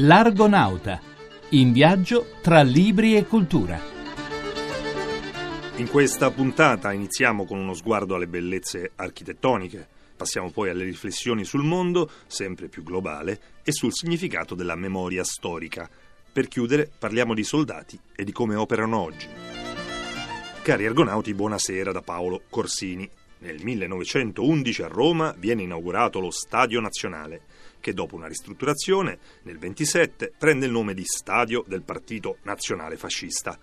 L'Argonauta, in viaggio tra libri e cultura. In questa puntata iniziamo con uno sguardo alle bellezze architettoniche, passiamo poi alle riflessioni sul mondo, sempre più globale, e sul significato della memoria storica. Per chiudere parliamo di soldati e di come operano oggi. Cari argonauti, buonasera da Paolo Corsini. Nel 1911 a Roma viene inaugurato lo Stadio Nazionale, che dopo una ristrutturazione nel 1927 prende il nome di Stadio del Partito Nazionale Fascista,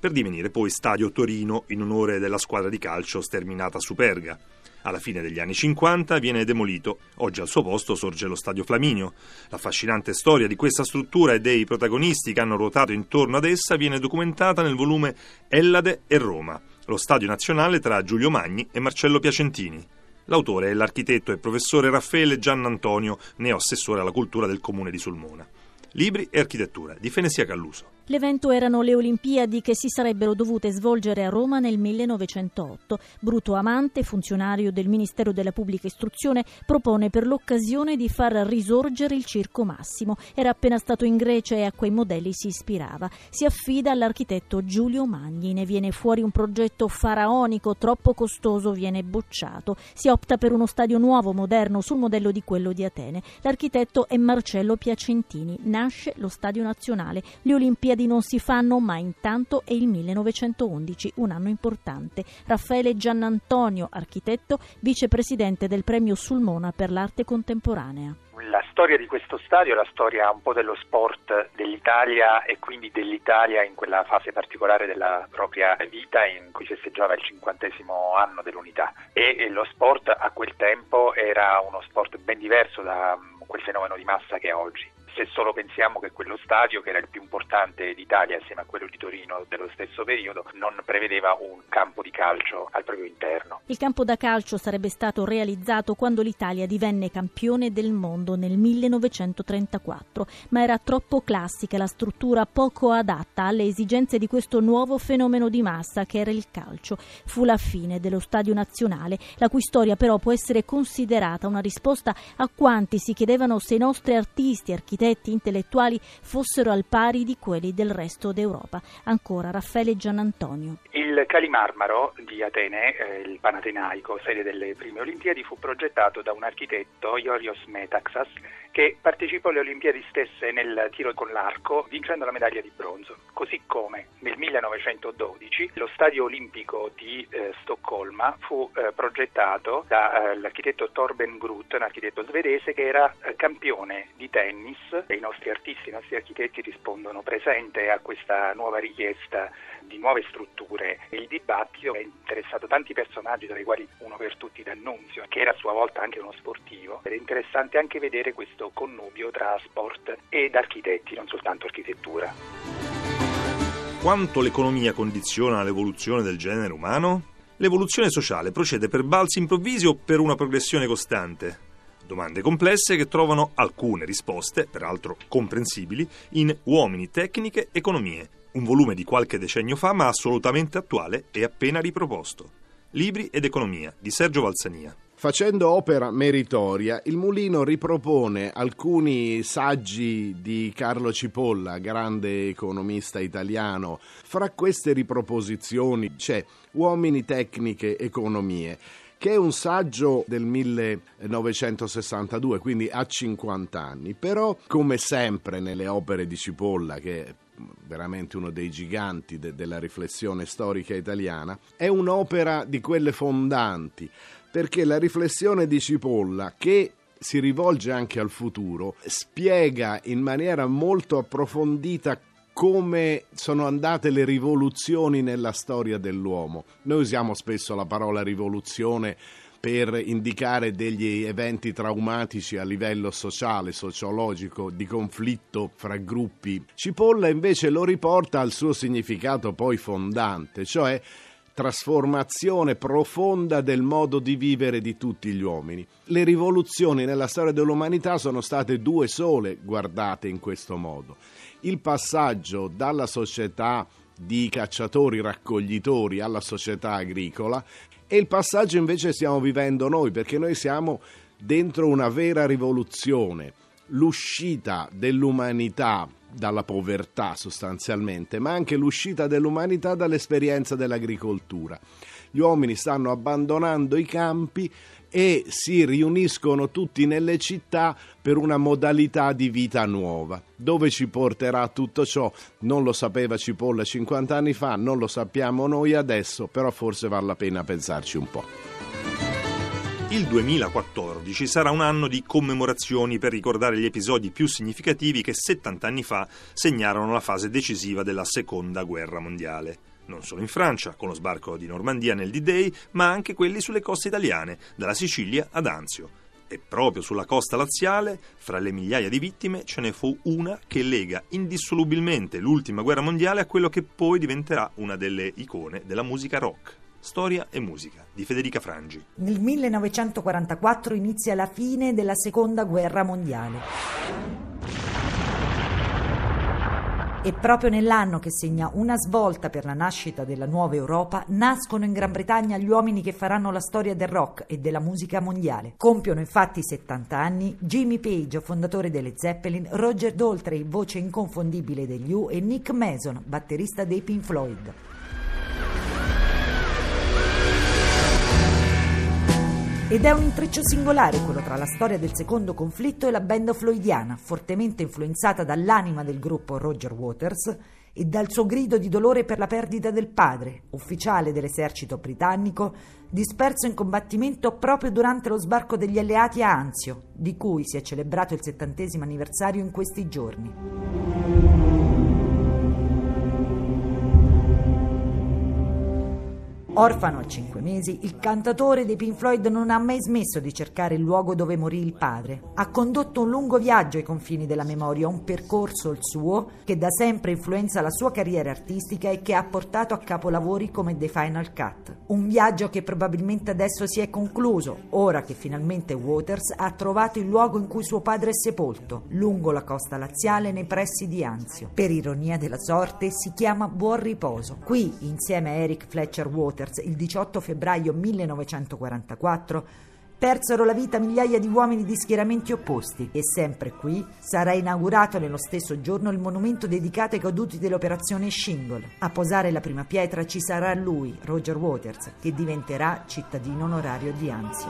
per divenire poi Stadio Torino in onore della squadra di calcio sterminata Superga. Alla fine degli anni 50 viene demolito, oggi al suo posto sorge lo Stadio Flaminio. L'affascinante storia di questa struttura e dei protagonisti che hanno ruotato intorno ad essa viene documentata nel volume Ellade e Roma, lo Stadio Nazionale tra Giulio Magni e Marcello Piacentini. L'autore è l'architetto e professore Raffaele Giannantonio, neo assessore alla cultura del comune di Sulmona. Libri e architettura di Fenezia Calluso. L'evento erano le Olimpiadi che si sarebbero dovute svolgere a Roma nel 1908. Bruto Amante, funzionario del Ministero della Pubblica Istruzione, propone per l'occasione di far risorgere il Circo Massimo. Era appena stato in Grecia e a quei modelli si ispirava. Si affida all'architetto Giulio Magni. Ne viene fuori un progetto faraonico, troppo costoso, viene bocciato. Si opta per uno stadio nuovo, moderno, sul modello di quello di Atene. L'architetto è Marcello Piacentini. Nasce lo Stadio Nazionale. Le Olimpiadi non si fanno, ma intanto è il 1911, un anno importante. Raffaele Giannantonio, architetto, vicepresidente del Premio Sulmona per l'arte contemporanea. La storia di questo stadio è la storia un po' dello sport dell'Italia e quindi dell'Italia in quella fase particolare della propria vita in cui festeggiava il 50° anno dell'unità, e lo sport a quel tempo era uno sport ben diverso da quel fenomeno di massa che è oggi. Se solo pensiamo che quello stadio, che era il più importante d'Italia assieme a quello di Torino dello stesso periodo, non prevedeva un campo di calcio al proprio interno. Il campo da calcio sarebbe stato realizzato quando l'Italia divenne campione del mondo nel 1934, ma era troppo classica la struttura, poco adatta alle esigenze di questo nuovo fenomeno di massa che era il calcio. Fu la fine dello Stadio Nazionale, la cui storia però può essere considerata una risposta a quanti si chiedevano se i nostri artisti, architetti, intellettuali fossero al pari di quelli del resto d'Europa. Ancora Raffaele Giannantonio. Il Calimarmaro di Atene, il Panatenaico, sede delle prime Olimpiadi, fu progettato da un architetto, Iorios Metaxas, che partecipò alle Olimpiadi stesse nel tiro con l'arco, vincendo la medaglia di bronzo. Così come nel 1912 lo Stadio Olimpico di Stoccolma fu progettato dall'architetto Torben Grut, un architetto svedese che era campione di tennis. E i nostri artisti, i nostri architetti rispondono presente a questa nuova richiesta di nuove strutture. Il dibattito ha interessato tanti personaggi, tra i quali uno per tutti D'Annunzio, che era a sua volta anche uno sportivo. Ed è interessante anche vedere questo connubio tra sport ed architetti, non soltanto architettura. Quanto l'economia condiziona l'evoluzione del genere umano? L'evoluzione sociale procede per balzi improvvisi o per una progressione costante? Domande complesse che trovano alcune risposte, peraltro comprensibili, in Uomini, Tecniche, Economie, un volume di qualche decennio fa ma assolutamente attuale e appena riproposto. Libri ed Economia di Sergio Valsania. Facendo opera meritoria, il Mulino ripropone alcuni saggi di Carlo Cipolla, grande economista italiano. Fra queste riproposizioni c'è Uomini, Tecniche, Economie, che è un saggio del 1962, quindi a 50 anni, però come sempre nelle opere di Cipolla, che è veramente uno dei giganti della riflessione storica italiana, è un'opera di quelle fondanti, perché la riflessione di Cipolla, che si rivolge anche al futuro, spiega in maniera molto approfondita come sono andate le rivoluzioni nella storia dell'uomo. Noi usiamo spesso la parola rivoluzione per indicare degli eventi traumatici a livello sociale, sociologico, di conflitto fra gruppi. Cipolla invece lo riporta al suo significato poi fondante, cioè trasformazione profonda del modo di vivere di tutti gli uomini. Le rivoluzioni nella storia dell'umanità sono state due sole, guardate in questo modo. Il passaggio dalla società di cacciatori-raccoglitori alla società agricola, e il passaggio invece stiamo vivendo noi, perché noi siamo dentro una vera rivoluzione. l'uscita dell'umanità dalla povertà sostanzialmente, ma anche l'uscita dell'umanità dall'esperienza dell'agricoltura. Gli uomini stanno abbandonando i campi e si riuniscono tutti nelle città per una modalità di vita nuova. Dove ci porterà tutto ciò? Non lo sapeva Cipolla 50 anni fa, non lo sappiamo noi adesso, però forse vale la pena pensarci un po'. Il 2014 sarà un anno di commemorazioni per ricordare gli episodi più significativi che 70 anni fa segnarono la fase decisiva della Seconda Guerra Mondiale. Non solo in Francia, con lo sbarco di Normandia nel D-Day, ma anche quelli sulle coste italiane, dalla Sicilia ad Anzio. E proprio sulla costa laziale, fra le migliaia di vittime, ce ne fu una che lega indissolubilmente l'ultima guerra mondiale a quello che poi diventerà una delle icone della musica rock. Storia e musica di Federica Frangi. Nel 1944 inizia la fine della Seconda Guerra Mondiale. E proprio nell'anno che segna una svolta per la nascita della nuova Europa, nascono in Gran Bretagna gli uomini che faranno la storia del rock e della musica mondiale. Compiono infatti 70 anni Jimmy Page, fondatore delle Zeppelin, Roger Daltrey, voce inconfondibile degli U, e Nick Mason, batterista dei Pink Floyd. Ed è un intreccio singolare quello tra la storia del secondo conflitto e la band floydiana, fortemente influenzata dall'anima del gruppo Roger Waters e dal suo grido di dolore per la perdita del padre, ufficiale dell'esercito britannico, disperso in combattimento proprio durante lo sbarco degli alleati a Anzio, di cui si è celebrato il 70° anniversario in questi giorni. Orfano a 5 mesi, il cantatore dei Pink Floyd non ha mai smesso di cercare il luogo dove morì il padre. Ha condotto un lungo viaggio ai confini della memoria, un percorso, il suo, che da sempre influenza la sua carriera artistica e che ha portato a capolavori come The Final Cut. Un viaggio che probabilmente adesso si è concluso, ora che finalmente Waters ha trovato il luogo in cui suo padre è sepolto, lungo la costa laziale nei pressi di Anzio. Per ironia della sorte si chiama Buon Riposo. Qui, insieme a Eric Fletcher Waters, il 18 febbraio 1944 persero la vita migliaia di uomini di schieramenti opposti, e sempre qui sarà inaugurato nello stesso giorno il monumento dedicato ai caduti dell'operazione Shingle. A posare la prima pietra ci sarà lui, Roger Waters, che diventerà cittadino onorario di Anzio.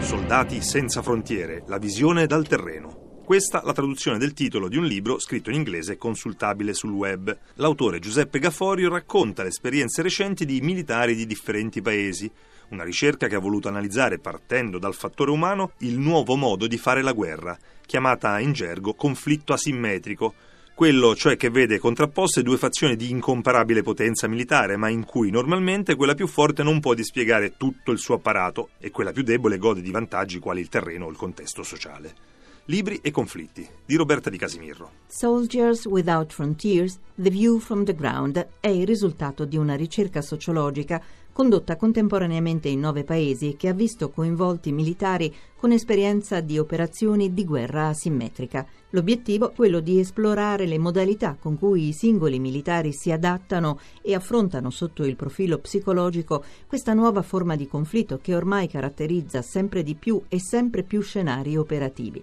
Soldati senza frontiere, la visione dal terreno. Questa la traduzione del titolo di un libro scritto in inglese e consultabile sul web. L'autore Giuseppe Gaforio racconta le esperienze recenti di militari di differenti paesi, una ricerca che ha voluto analizzare, partendo dal fattore umano, il nuovo modo di fare la guerra, chiamata in gergo conflitto asimmetrico, quello cioè che vede contrapposte due fazioni di incomparabile potenza militare, ma in cui normalmente quella più forte non può dispiegare tutto il suo apparato e quella più debole gode di vantaggi quali il terreno o il contesto sociale. Libri e conflitti di Roberta Di Casimirro. Soldiers Without Frontiers, The View from the Ground è il risultato di una ricerca sociologica condotta contemporaneamente in 9 paesi che ha visto coinvolti militari con esperienza di operazioni di guerra asimmetrica. L'obiettivo è quello di esplorare le modalità con cui i singoli militari si adattano e affrontano sotto il profilo psicologico questa nuova forma di conflitto che ormai caratterizza sempre di più e sempre più scenari operativi.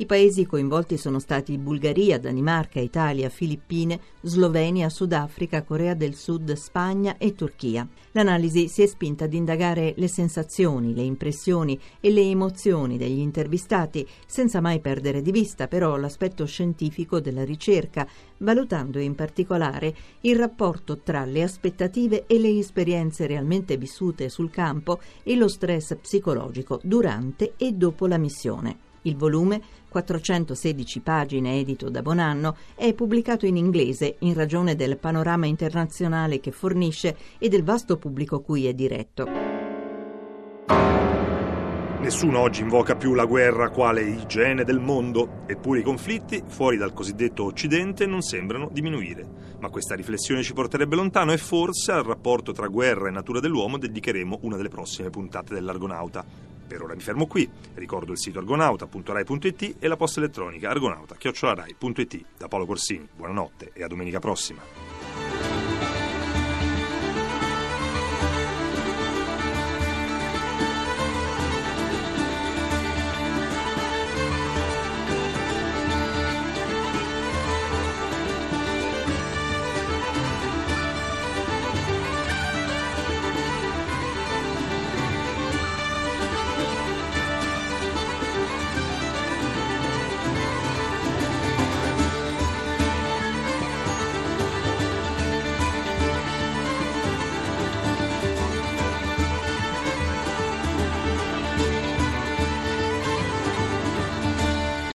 I paesi coinvolti sono stati Bulgaria, Danimarca, Italia, Filippine, Slovenia, Sudafrica, Corea del Sud, Spagna e Turchia. L'analisi si è spinta ad indagare le sensazioni, le impressioni e le emozioni degli intervistati, senza mai perdere di vista però l'aspetto scientifico della ricerca, valutando in particolare il rapporto tra le aspettative e le esperienze realmente vissute sul campo e lo stress psicologico durante e dopo la missione. Il volume, 416 pagine, edito da Bonanno, è pubblicato in inglese in ragione del panorama internazionale che fornisce e del vasto pubblico cui è diretto. Nessuno oggi invoca più la guerra quale igiene del mondo, eppure i conflitti fuori dal cosiddetto Occidente non sembrano diminuire. Ma questa riflessione ci porterebbe lontano e forse al rapporto tra guerra e natura dell'uomo dedicheremo una delle prossime puntate dell'Argonauta. Per ora mi fermo qui, ricordo il sito argonauta.rai.it e la posta elettronica argonauta@rai.it. Da Paolo Corsini, buonanotte e a domenica prossima.